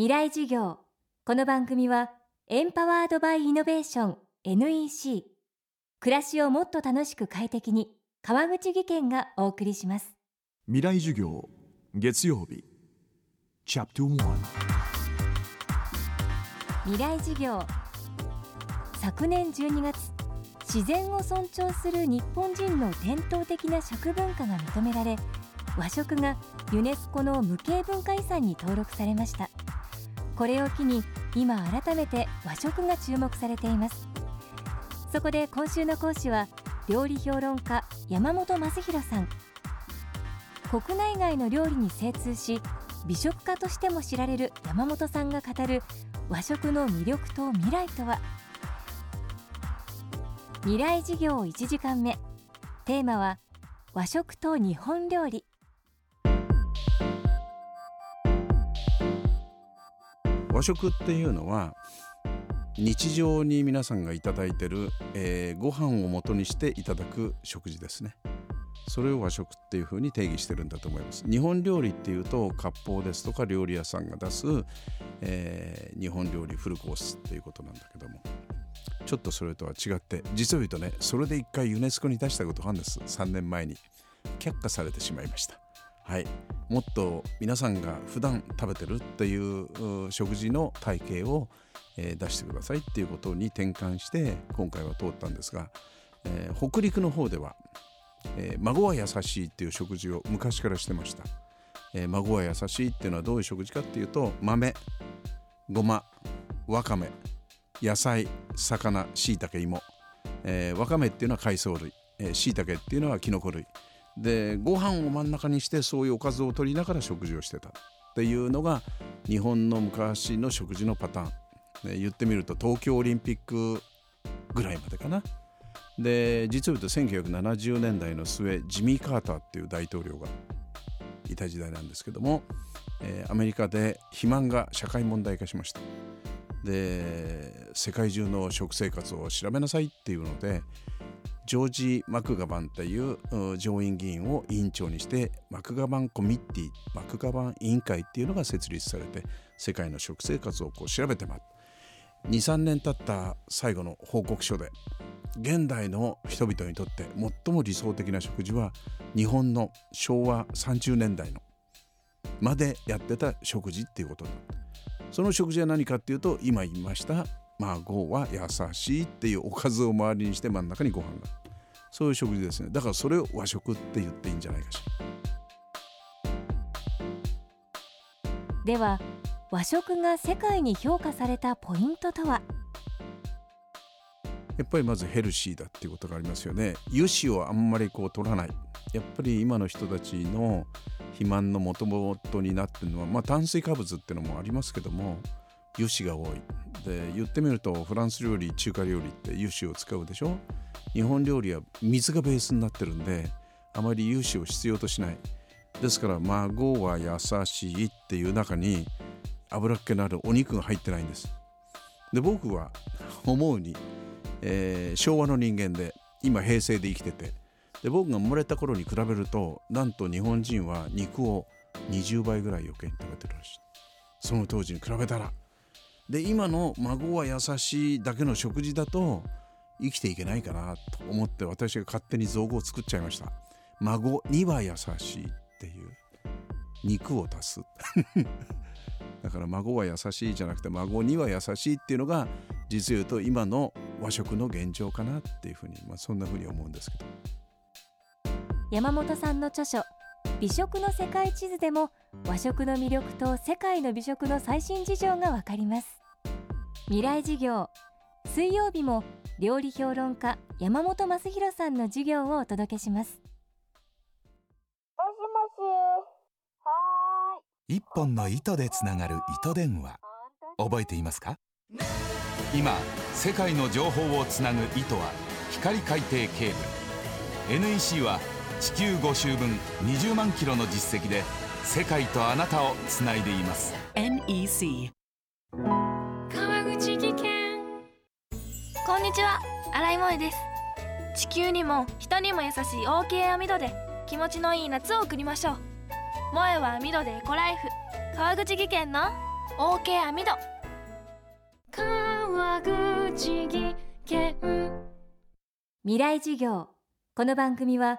未来授業。この番組はエンパワードバイイノベーション NEC 暮らしをもっと楽しく快適に、川口義賢がお送りします。未来授業月曜日チャプター1。未来授業。昨年12月、自然を尊重する日本人の伝統的な食文化が認められ、和食がユネスコの無形文化遺産に登録されました。これを機に今改めて和食が注目されています。そこで今週の講師は料理評論家山本昌弘さん。国内外の料理に精通し、美食家としても知られる山本さんが語る和食の魅力と未来とは。未来授業1時間目、テーマは和食と日本料理。和食っていうのは、日常に皆さんがいただいてる、ご飯を元にしていただく食事ですね。それを和食っていうふうに定義してるんだと思います。日本料理っていうと、割烹ですとか料理屋さんが出す、日本料理フルコースっていうことなんだけども、ちょっとそれとは違って、実を言うとね、それで一回ユネスコに出したことがあるんです。3年前に却下されてしまいました。はい、もっと皆さんが普段食べてるっていう食事の体系を出してくださいっていうことに転換して、今回は通ったんですが、北陸の方では、孫は優しいっていう食事を昔からしてました。孫は優しいっていうのはどういう食事かっていうと、豆、ごま、わかめ、野菜、魚、しいたけ、芋、わかめっていうのは海藻類、しいたけっていうのはキノコ類で、ご飯を真ん中にしてそういうおかずを取りながら食事をしてたっていうのが日本の昔の食事のパターン、言ってみると東京オリンピックぐらいまでかな。で、実を言うと1970年代の末、ジミー・カーターっていう大統領がいた時代なんですけども、アメリカで肥満が社会問題化しました。で、世界中の食生活を調べなさいっていうので、ジョージ・マクガバンっていう上院議員を委員長にして、マクガバンコミッティ、マクガバン委員会っていうのが設立されて、世界の食生活をこう調べてます。2、3年経った最後の報告書で、現代の人々にとって最も理想的な食事は日本の昭和30年代のまでやってた食事っていうことだ。その食事は何かっていうと、今言いました孫は優しいっていうおかずを周りにして真ん中にご飯が、そういう食事ですね。だからそれを和食って言っていいんじゃないかしら。では、和食が世界に評価されたポイントとは。やっぱりまずヘルシーだっていうことがありますよね。油脂をあんまりこう取らない。やっぱり今の人たちの肥満の元々になってるのは、炭水化物っていうのもありますけども、油脂が多い。で、言ってみるとフランス料理、中華料理って油脂を使うでしょ。日本料理は水がベースになってるんで、あまり油脂を必要としない。ですから孫は優しいっていう中に脂っ気のあるお肉が入ってないんです。で、僕は思うに、昭和の人間で今平成で生きてて、で、僕が生まれた頃に比べると、なんと日本人は肉を20倍ぐらい余計に食べてるらしい。その当時に比べたら。で、今の孫は優しいだけの食事だと生きていけないかなと思って、私が勝手に造語を作っちゃいました。孫には優しいっていう肉を足すだから孫は優しいじゃなくて、孫には優しいっていうのが、実を言うと今の和食の現状かなっていうふうに、そんなふうに思うんですけど。山本さんの著書美食の世界地図でも、和食の魅力と世界の美食の最新事情がわかります。未来授業、水曜日も料理評論家山本昌弘さんの授業をお届けします。もしもし、はーい。一本の糸でつながる糸電話、覚えていますか？今世界の情報をつなぐ糸は光海底ケーブル。 NEC は地球5周分20万キロの実績で、世界とあなたをつないでいます。 NEC 川口技研。こんにちは、新井萌です。地球にも人にも優しい OK 網戸で、気持ちのいい夏を送りましょう。萌は網戸でエコライフ、川口技研の OK 網戸川口技研未来授業。この番組は